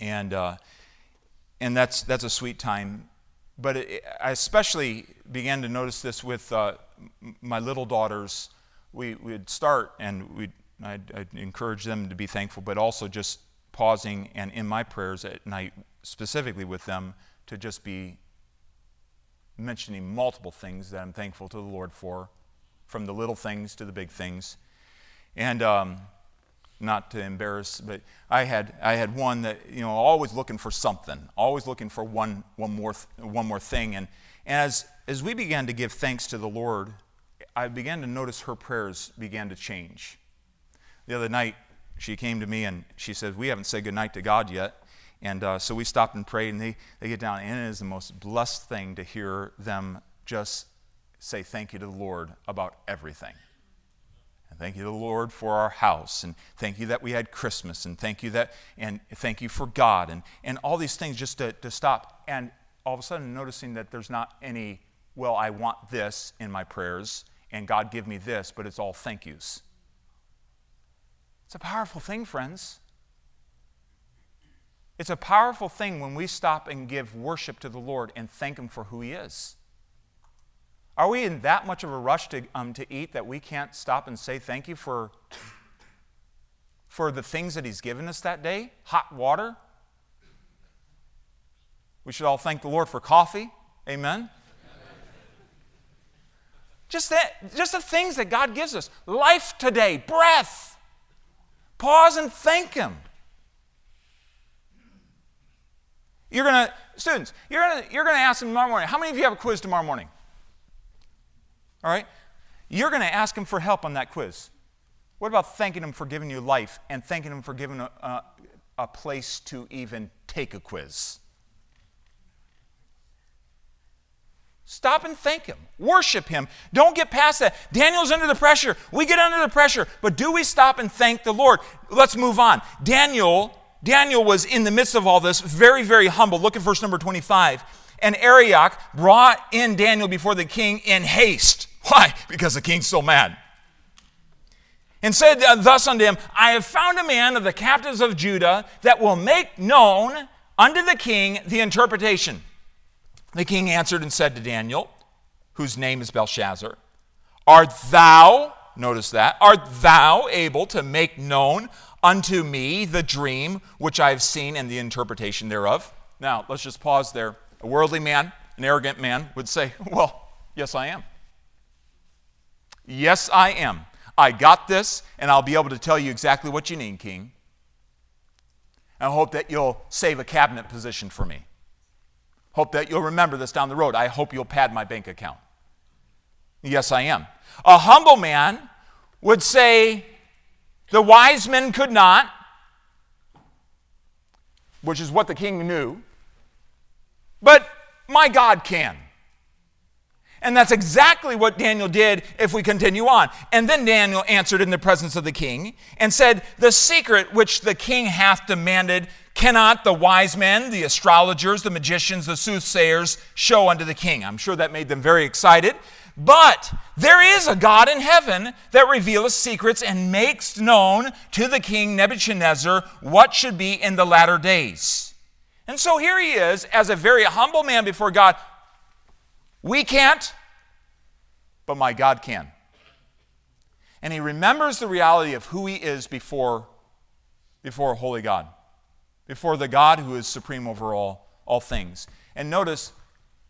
and that's a sweet time. But I especially began to notice this with my little daughters. We'd start, and I'd encourage them to be thankful, but also just pausing and in my prayers at night, specifically with them, to just be mentioning multiple things that I'm thankful to the Lord for, from the little things to the big things. And not to embarrass, but I had one that, you know, always looking for something, always looking for one more thing. And as we began to give thanks to the Lord, I began to notice her prayers began to change. The other night, she came to me and she said, "We haven't said goodnight to God yet." And so we stopped and prayed, and they get down, and it is the most blessed thing to hear them just say thank you to the Lord about everything. And thank you to the Lord for our house, and thank you that we had Christmas, and thank you for God, and all these things just to stop. And all of a sudden noticing that there's not any, well, I want this in my prayers, and God give me this, but it's all thank yous. It's a powerful thing, friends. It's a powerful thing when we stop and give worship to the Lord and thank Him for who He is. Are we in that much of a rush to eat that we can't stop and say thank you for the things that He's given us that day? Hot water. We should all thank the Lord for coffee. Amen. Just the things that God gives us. Life today, breath. Pause and thank Him. You're gonna ask Him tomorrow morning. How many of you have a quiz tomorrow morning? All right? You're going to ask Him for help on that quiz. What about thanking Him for giving you life and thanking Him for giving a place to even take a quiz? Stop and thank Him. Worship Him. Don't get past that. Daniel's under the pressure. We get under the pressure. But do we stop and thank the Lord? Let's move on. Daniel was in the midst of all this, very, very humble. Look at verse number 25. And Arioch brought in Daniel before the king in haste. Why? Because the king's so mad. And said thus unto him, I have found a man of the captives of Judah that will make known unto the king the interpretation. The king answered and said to Daniel, whose name is Belshazzar, art thou, notice that, art thou able to make known unto me the dream which I have seen and the interpretation thereof? Now, let's just pause there. A worldly man, an arrogant man, would say, well, yes, I am. Yes, I am. I got this, and I'll be able to tell you exactly what you need, King. I hope that you'll save a cabinet position for me. Hope that you'll remember this down the road. I hope you'll pad my bank account. Yes, I am. A humble man would say, the wise men could not, which is what the king knew. But my God can. And that's exactly what Daniel did if we continue on. And then Daniel answered in the presence of the king and said, the secret which the king hath demanded cannot the wise men, the astrologers, the magicians, the soothsayers show unto the king. I'm sure that made them very excited. But there is a God in heaven that revealeth secrets and makes known to the king Nebuchadnezzar what should be in the latter days. And so here he is as a very humble man before God. We can't, but my God can. And he remembers the reality of who he is before a holy God, before the God who is supreme over all things. And notice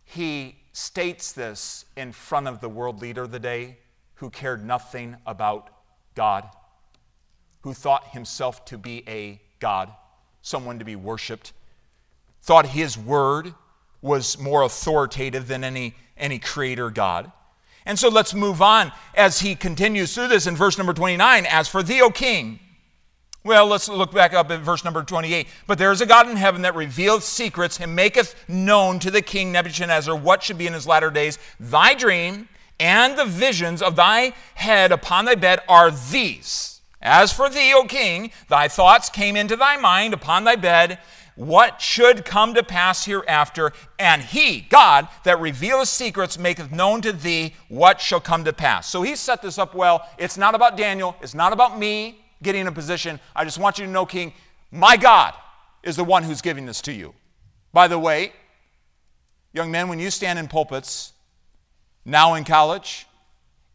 he states this in front of the world leader of the day who cared nothing about God, who thought himself to be a God, someone to be worshipped, thought his word was more authoritative than any creator God. And so let's move on as he continues through this in verse number 29. As for thee, O king, well, let's look back up at verse number 28. But there is a God in heaven that revealeth secrets and maketh known to the king Nebuchadnezzar what should be in his latter days. Thy dream and the visions of thy head upon thy bed are these. As for thee, O king, thy thoughts came into thy mind upon thy bed, what should come to pass hereafter, and he, God, that revealeth secrets, maketh known to thee what shall come to pass. So he set this up well. It's not about Daniel. It's not about me getting a position. I just want you to know, King, my God is the one who's giving this to you. By the way, young men, when you stand in pulpits, now in college,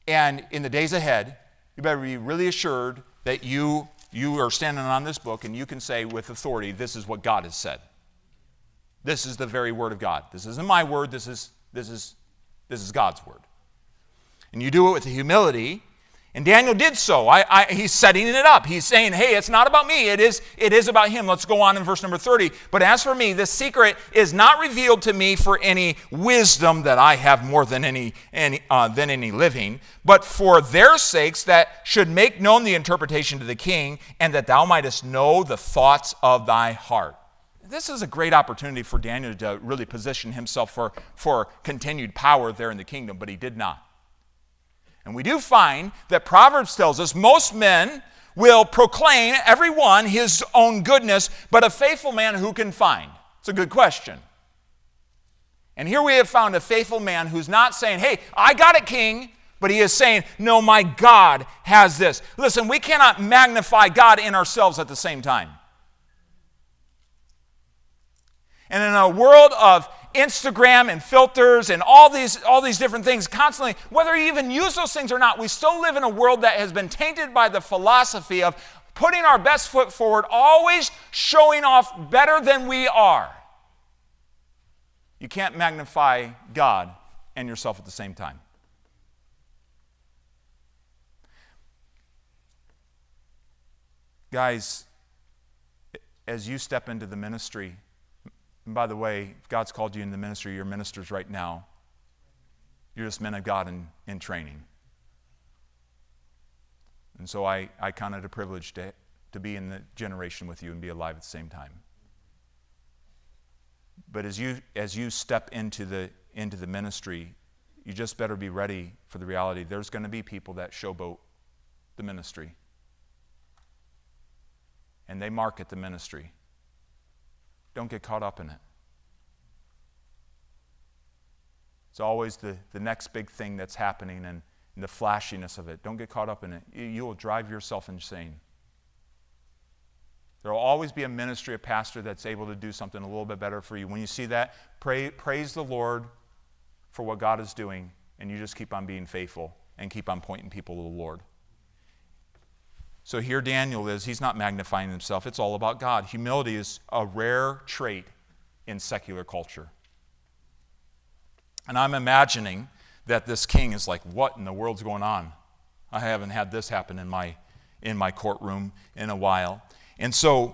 and in the days ahead, you better be really assured that you are standing on this book, and you can say with authority, this is what God has said. This is the very word of God. This isn't my word. This is God's word. And you do it with humility And Daniel did so. He's setting it up. He's saying, hey, it's not about me. It is about him. Let's go on in verse number 30. But as for me, the secret is not revealed to me for any wisdom that I have more than any living, but for their sakes that should make known the interpretation to the king, and that thou mightest know the thoughts of thy heart. This is a great opportunity for Daniel to really position himself for continued power there in the kingdom, but he did not. And we do find that Proverbs tells us most men will proclaim, every one, his own goodness, but a faithful man who can find? It's a good question. And here we have found a faithful man who's not saying, hey, I got it, king, but he is saying, no, my God has this. Listen, we cannot magnify God and ourselves at the same time. And in a world of Instagram and filters and all these different things constantly, whether you even use those things or not, we still live in a world that has been tainted by the philosophy of putting our best foot forward, always showing off better than we are. You can't magnify God and yourself at the same time. Guys, as you step into the ministry, and by the way, if God's called you in the ministry, you're ministers right now. You're just men of God in training. And so I count it a privilege to be in the generation with you and be alive at the same time. But as you step into the ministry, you just better be ready for the reality. There's going to be people that showboat the ministry. And they market the ministry. Don't get caught up in it. It's always the next big thing that's happening and the flashiness of it. Don't get caught up in it. You will drive yourself insane. There will always be a ministry, a pastor that's able to do something a little bit better for you. When you see that, praise the Lord for what God is doing, and you just keep on being faithful and keep on pointing people to the Lord. So here Daniel is, he's not magnifying himself. It's all about God. Humility is a rare trait in secular culture. And I'm imagining that this king is like, what in the world's going on? I haven't had this happen in my courtroom in a while. And so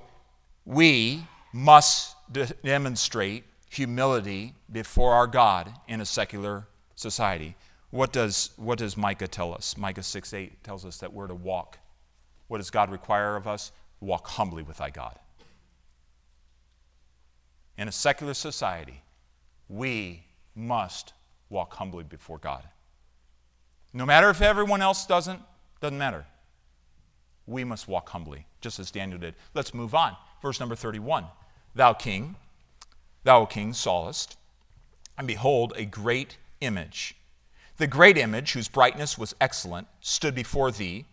we must demonstrate humility before our God in a secular society. What does Micah tell us? Micah 6:8 tells us that we're to walk. What does God require of us? Walk humbly with thy God. In a secular society, we must walk humbly before God. No matter if everyone else doesn't matter. We must walk humbly, just as Daniel did. Let's move on. Verse number 31. Thou, O king, sawest, and behold, a great image. The great image, whose brightness was excellent, stood before thee,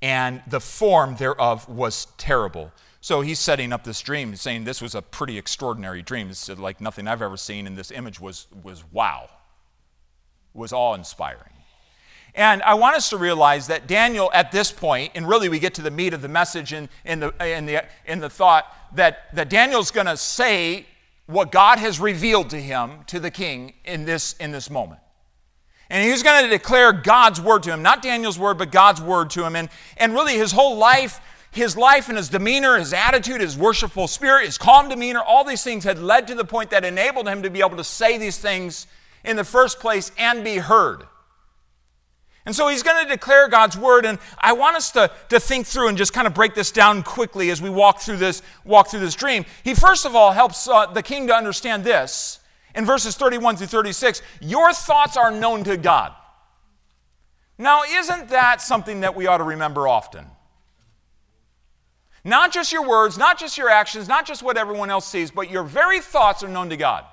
and the form thereof was terrible. So he's setting up this dream, saying this was a pretty extraordinary dream. It's like nothing I've ever seen, and this image was wow. It was awe-inspiring. And I want us to realize that Daniel at this point, and really we get to the meat of the message in the thought that Daniel's going to say what God has revealed to him, to the king, in this moment. And he's going to declare God's word to him, not Daniel's word, but God's word to him. And really his whole life, his life and his demeanor, his attitude, his worshipful spirit, his calm demeanor, all these things had led to the point that enabled him to be able to say these things in the first place and be heard. And so he's going to declare God's word, and I want us to think through and just kind of break this down quickly as we walk through this dream. He first of all helps the king to understand this. In verses 31 through 36, your thoughts are known to God. Now, isn't that something that we ought to remember often? Not just your words, not just your actions, not just what everyone else sees, but your very thoughts are known to God.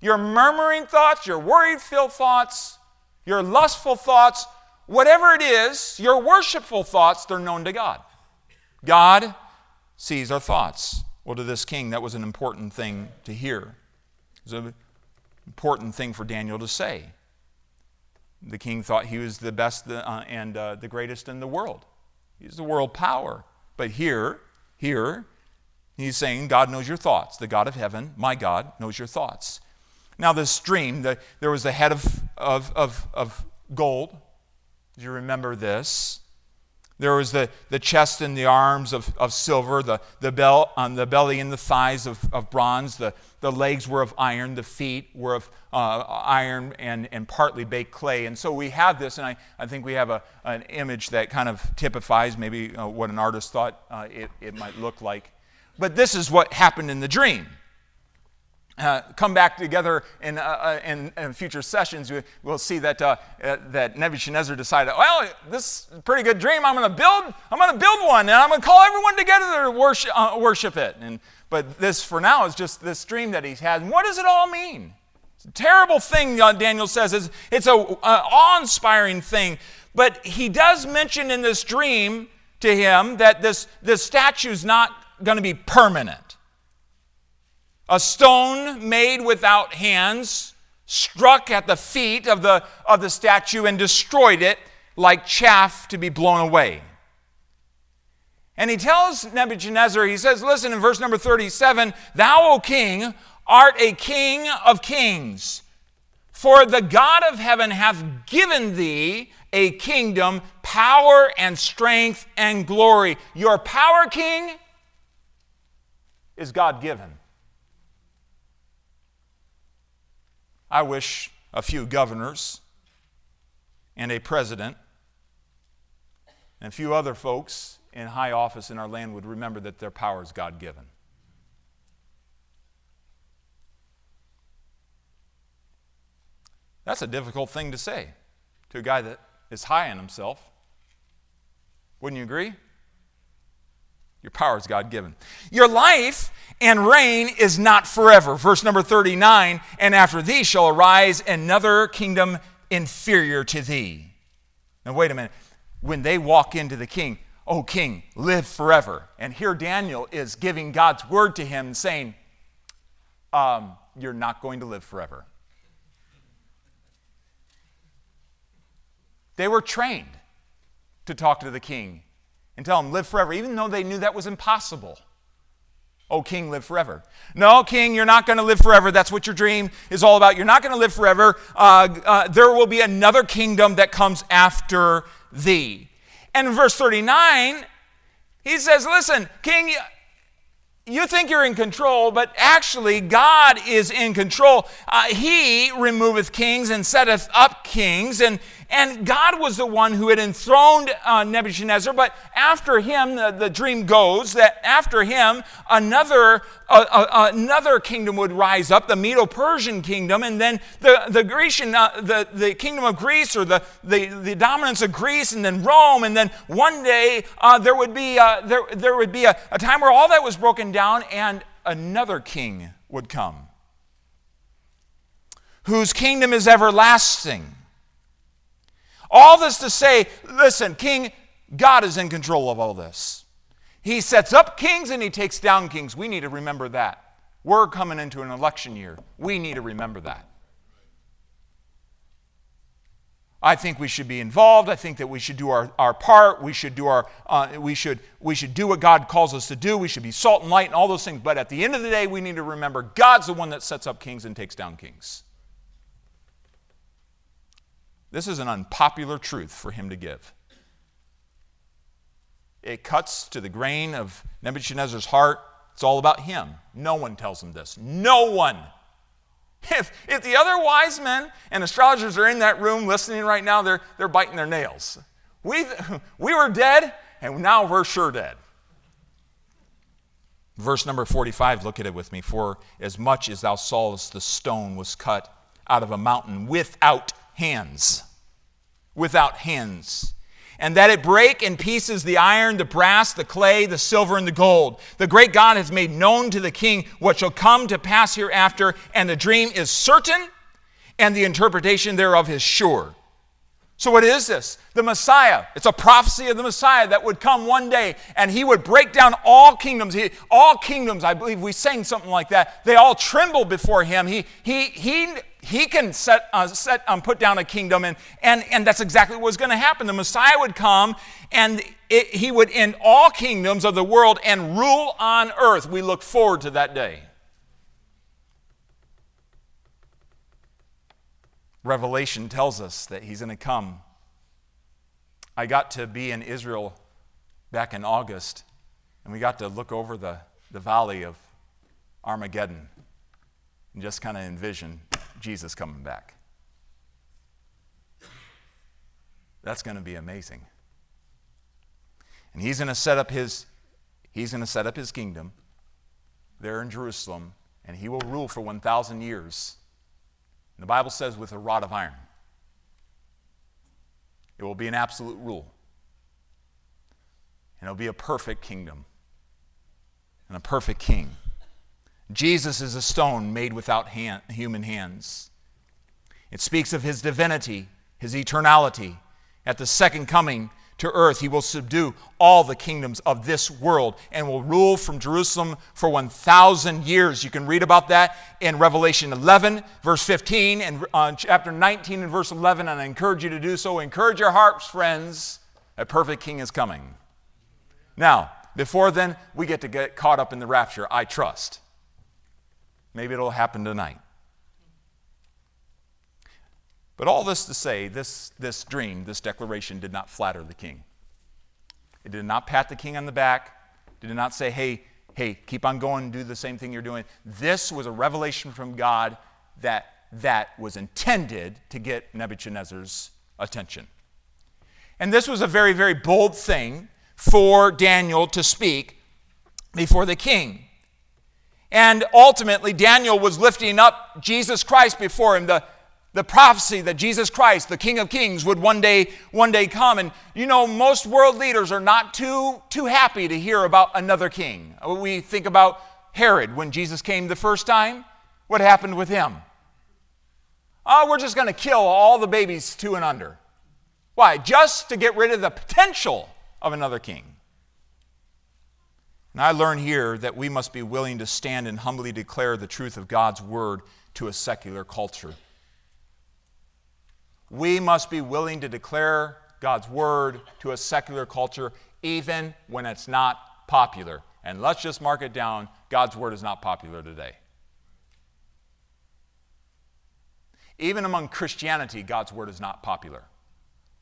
Your murmuring thoughts, your worry-filled thoughts, your lustful thoughts, whatever it is, your worshipful thoughts, they're known to God. God sees our thoughts. Well, to this king, that was an important thing to hear. It's an important thing for Daniel to say. The king thought he was the best and the greatest in the world. He's the world power. But here, he's saying God knows your thoughts. The God of heaven, my God, knows your thoughts. Now this dream, there was the head of gold. Do you remember this? There was the chest and the arms of silver, the belly and the thighs of bronze, the legs were of iron, the feet were of iron and partly baked clay. And so we have this, and I think we have an image that kind of typifies maybe what an artist thought it might look like. But this is what happened in the dream. Come back together in future sessions, we'll see that Nebuchadnezzar decided, well, this is a pretty good dream. I'm going to build one, and I'm going to call everyone together to worship it. But this, for now, is just this dream that he's had. And what does it all mean? It's a terrible thing, Daniel says. It's an awe-inspiring thing. But he does mention in this dream to him that this statue's not going to be permanent. A stone made without hands struck at the feet of the statue and destroyed it like chaff to be blown away. And he tells Nebuchadnezzar, he says, listen, in verse number 37, thou, O king, art a king of kings, for the God of heaven hath given thee a kingdom, power and strength and glory. Your power, king, is God-given. I wish a few governors and a president and a few other folks in high office in our land would remember that their power is God-given. That's a difficult thing to say to a guy that is high on himself. Wouldn't you agree? Your power is God-given. Your life and reign is not forever. Verse number 39, and after thee shall arise another kingdom inferior to thee. Now wait a minute. When they walk into the king, O king, live forever. And here Daniel is giving God's word to him saying, you're not going to live forever. They were trained to talk to the king and tell him, live forever, even though they knew that was impossible. Oh, king, live forever. No, king, you're not going to live forever. That's what your dream is all about. You're not going to live forever. There will be another kingdom that comes after thee. And in verse 39, he says, listen, king, you think you're in control, but actually God is in control. He removeth kings and setteth up kings. And God was the one who had enthroned Nebuchadnezzar, but after him, the dream goes that after him, another kingdom would rise up, the Medo-Persian kingdom, and then the Grecian, the kingdom of Greece, or the dominance of Greece, and then Rome, and then one day there would be a time where all that was broken down, and another king would come, whose kingdom is everlasting. All this to say, listen, king, God is in control of all this. He sets up kings and he takes down kings. We need to remember that. We're coming into an election year. We need to remember that. I think we should be involved. I think that we should do our part. We should do we should do what God calls us to do. We should be salt and light and all those things. But at the end of the day, we need to remember God's the one that sets up kings and takes down kings. This is an unpopular truth for him to give. It cuts to the grain of Nebuchadnezzar's heart. It's all about him. No one tells him this. No one. If the other wise men and astrologers are in that room listening right now, they're biting their nails. We were dead, and now we're sure dead. Verse number 45, look at it with me. For as much as thou sawest the stone was cut out of a mountain without hands, and that it break in pieces the iron, the brass, the clay, the silver, and the gold. The great God hath made known to the king what shall come to pass hereafter, and the dream is certain, and the interpretation thereof is sure. So what is this? The Messiah. It's a prophecy of the Messiah that would come one day, and he would break down all kingdoms. All kingdoms, I believe we sang something like that. They all tremble before him. He can put down a kingdom, and that's exactly what was going to happen. The Messiah would come, and he would end all kingdoms of the world and rule on earth. We look forward to that day. Revelation tells us that he's going to come I got to be in Israel back in August, and we got to look over the valley of Armageddon and just kind of envision Jesus coming back. That's going to be amazing. And he's going to set up his kingdom there in Jerusalem, and he will rule for 1,000 years. And the Bible says with a rod of iron. It will be an absolute rule. And it'll be a perfect kingdom and a perfect king. Jesus is a stone made without human hands. It speaks of his divinity, his eternality. At the second coming to earth, he will subdue all the kingdoms of this world and will rule from Jerusalem for 1,000 years. You can read about that in Revelation 11, verse 15, and chapter 19 and verse 11, and I encourage you to do so. Encourage your hearts, friends. A perfect king is coming. Now, before then, we get to get caught up in the rapture, I trust. Maybe it'll happen tonight. But all this to say, this dream, this declaration did not flatter the king. It did not pat the king on the back. It did not say, hey, keep on going and do the same thing you're doing. This was a revelation from God that was intended to get Nebuchadnezzar's attention. And this was a very, very bold thing for Daniel to speak before the king. And ultimately, Daniel was lifting up Jesus Christ before him, the prophecy that Jesus Christ, the King of Kings, would one day come. And you know, most world leaders are not too happy to hear about another king. We think about Herod when Jesus came the first time. What happened with him? Oh, we're just going to kill all the babies 2 and under. Why? Just to get rid of the potential of another king. And I learn here that we must be willing to stand and humbly declare the truth of God's word to a secular culture. We must be willing to declare God's word to a secular culture even when it's not popular. And let's just mark it down, God's word is not popular today. Even among Christianity, God's word is not popular.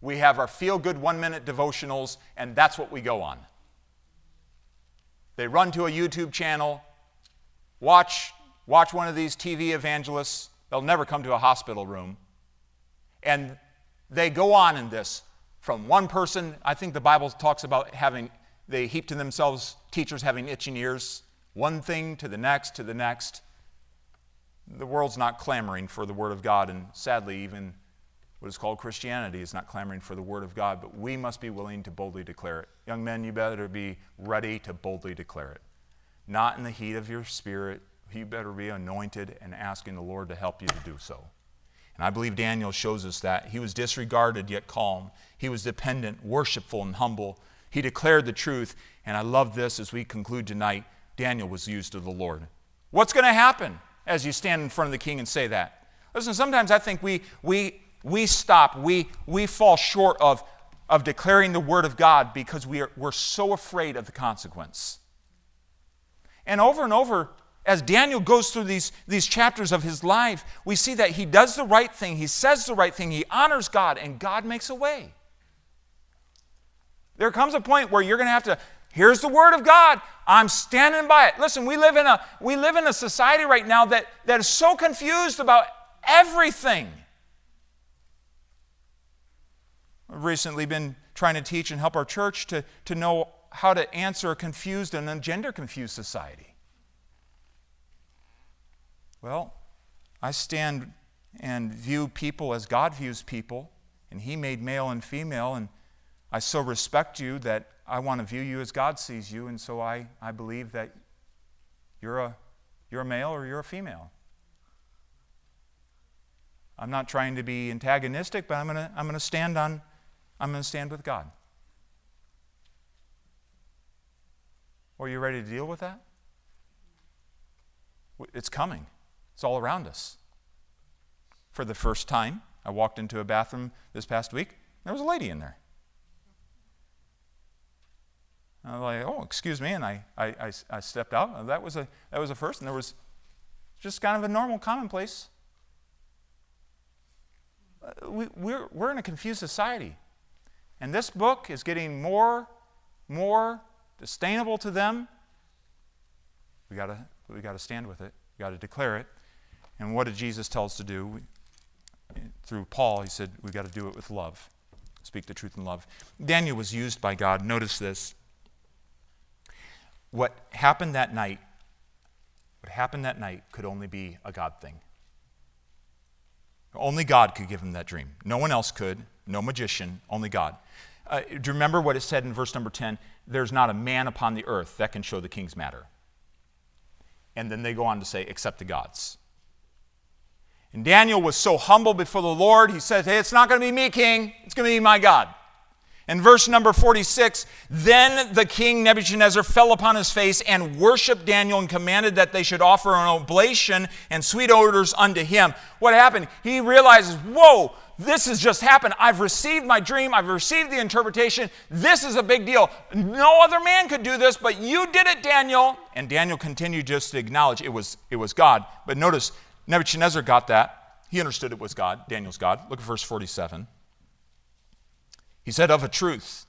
We have our feel-good 1-minute devotionals, and that's what we go on. They run to a YouTube channel, watch one of these TV evangelists. They'll never come to a hospital room. And they go on in this. From one person, I think the Bible talks about they heap to themselves teachers having itching ears. One thing to the next, to the next. The world's not clamoring for the Word of God, and sadly, even what is called Christianity is not clamoring for the Word of God, but we must be willing to boldly declare it. Young men, you better be ready to boldly declare it. Not in the heat of your spirit. You better be anointed and asking the Lord to help you to do so. And I believe Daniel shows us that. He was disregarded yet calm. He was dependent, worshipful, and humble. He declared the truth. And I love this as we conclude tonight. Daniel was used of the Lord. What's going to happen as you stand in front of the king and say that? Listen, sometimes I think we fall short of declaring the word of God because we're so afraid of the consequence. And over, as Daniel goes through these chapters of his life, we see that he does the right thing, he says the right thing, he honors God, and God makes a way. There comes a point where you're going to have to, here's the word of God, I'm standing by it. Listen, we live in a society right now that is so confused about everything. I've recently been trying to teach and help our church to know how to answer a confused and gender-confused society. Well, I stand and view people as God views people, and He made male and female, and I so respect you that I want to view you as God sees you, and so I believe that you're a male or you're a female. I'm not trying to be antagonistic, but I'm going to stand with God. Are you ready to deal with that? It's coming. It's all around us. For the first time, I walked into a bathroom this past week. There was a lady in there. I was like, oh, excuse me, and I stepped out. That was a first, and there was just kind of a normal, commonplace. We're in a confused society. And this book is getting more sustainable to them. We got to stand with it. We got to declare it. And what did Jesus tell us to do? Through Paul, he said, we've got to do it with love. Speak the truth in love. Daniel was used by God. Notice this. What happened that night could only be a God thing. Only God could give him that dream. No one else could. No magician. Only God. Do you remember what it said in verse number 10? There's not a man upon the earth that can show the king's matter. And then they go on to say, except the gods. And Daniel was so humble before the Lord, he said, hey, it's not going to be me, king. It's going to be my God. In verse number 46, then the king Nebuchadnezzar fell upon his face and worshiped Daniel and commanded that they should offer an oblation and sweet odors unto him. What happened? He realizes, whoa, this has just happened. I've received my dream. I've received the interpretation. This is a big deal. No other man could do this, but you did it, Daniel. And Daniel continued just to acknowledge it was God. But notice, Nebuchadnezzar got that. He understood it was God, Daniel's God. Look at verse 47. He said, of a truth,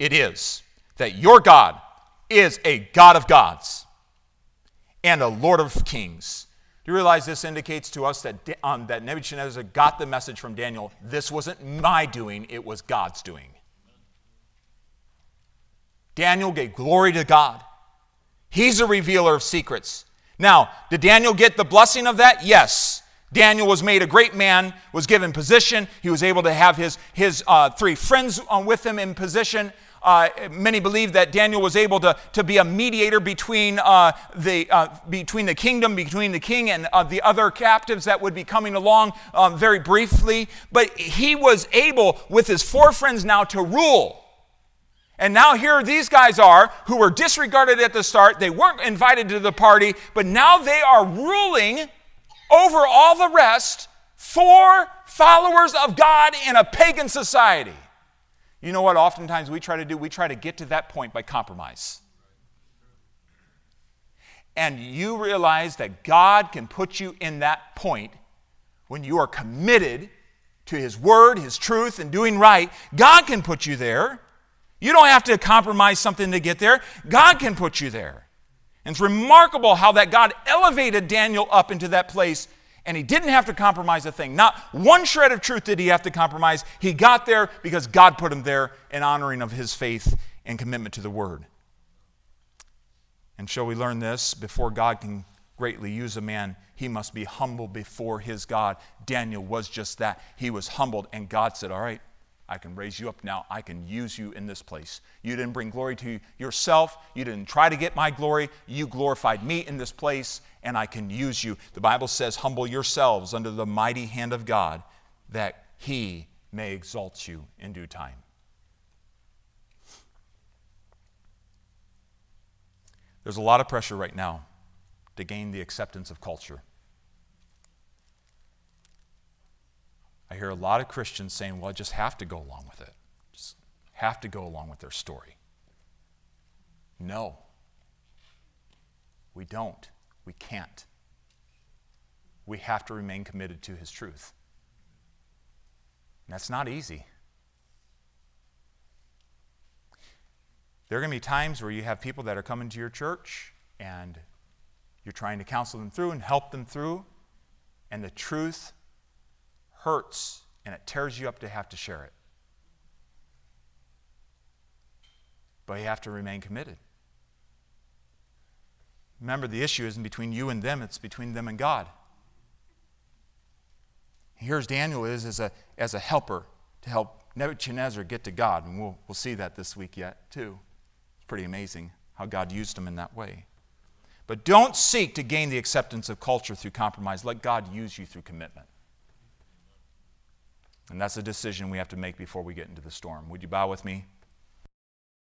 it is that your God is a God of gods and a Lord of kings. Do you realize this indicates to us that Nebuchadnezzar got the message from Daniel? This wasn't my doing, it was God's doing. Daniel gave glory to God. He's a revealer of secrets. Now, did Daniel get the blessing of that? Yes. Daniel was made a great man, was given position. He was able to have his three friends with him in position. Many believe that Daniel was able to be a mediator between the king and the other captives that would be coming along very briefly. But he was able, with his four friends now, to rule. And now here these guys are, who were disregarded at the start. They weren't invited to the party, but now they are ruling over all the rest, for followers of God in a pagan society. You know what oftentimes we try to do? We try to get to that point by compromise. And you realize that God can put you in that point when you are committed to his word, his truth, and doing right. God can put you there. You don't have to compromise something to get there. God can put you there. And it's remarkable how that God elevated Daniel up into that place, and he didn't have to compromise a thing. Not one shred of truth did he have to compromise. He got there because God put him there in honoring of his faith and commitment to the word. And shall we learn this? Before God can greatly use a man, he must be humble before his God. Daniel was just that. He was humbled, and God said, all right, I can raise you up now. I can use you in this place. You didn't bring glory to yourself. You didn't try to get my glory. You glorified me in this place, and I can use you. The Bible says, humble yourselves under the mighty hand of God, that he may exalt you in due time. There's a lot of pressure right now to gain the acceptance of culture. I hear a lot of Christians saying, well, I just have to go along with it. Just have to go along with their story. No. We don't. We can't. We have to remain committed to his truth. And that's not easy. There are going to be times where you have people that are coming to your church and you're trying to counsel them through and help them through, and the truth hurts, and it tears you up to have to share it. But you have to remain committed. Remember, the issue isn't between you and them, it's between them and God. Here's Daniel is as a helper to help Nebuchadnezzar get to God, and we'll see that this week yet too. It's pretty amazing how God used him in that way. But don't seek to gain the acceptance of culture through compromise. Let God use you through commitment. And that's a decision we have to make before we get into the storm. Would you bow with me?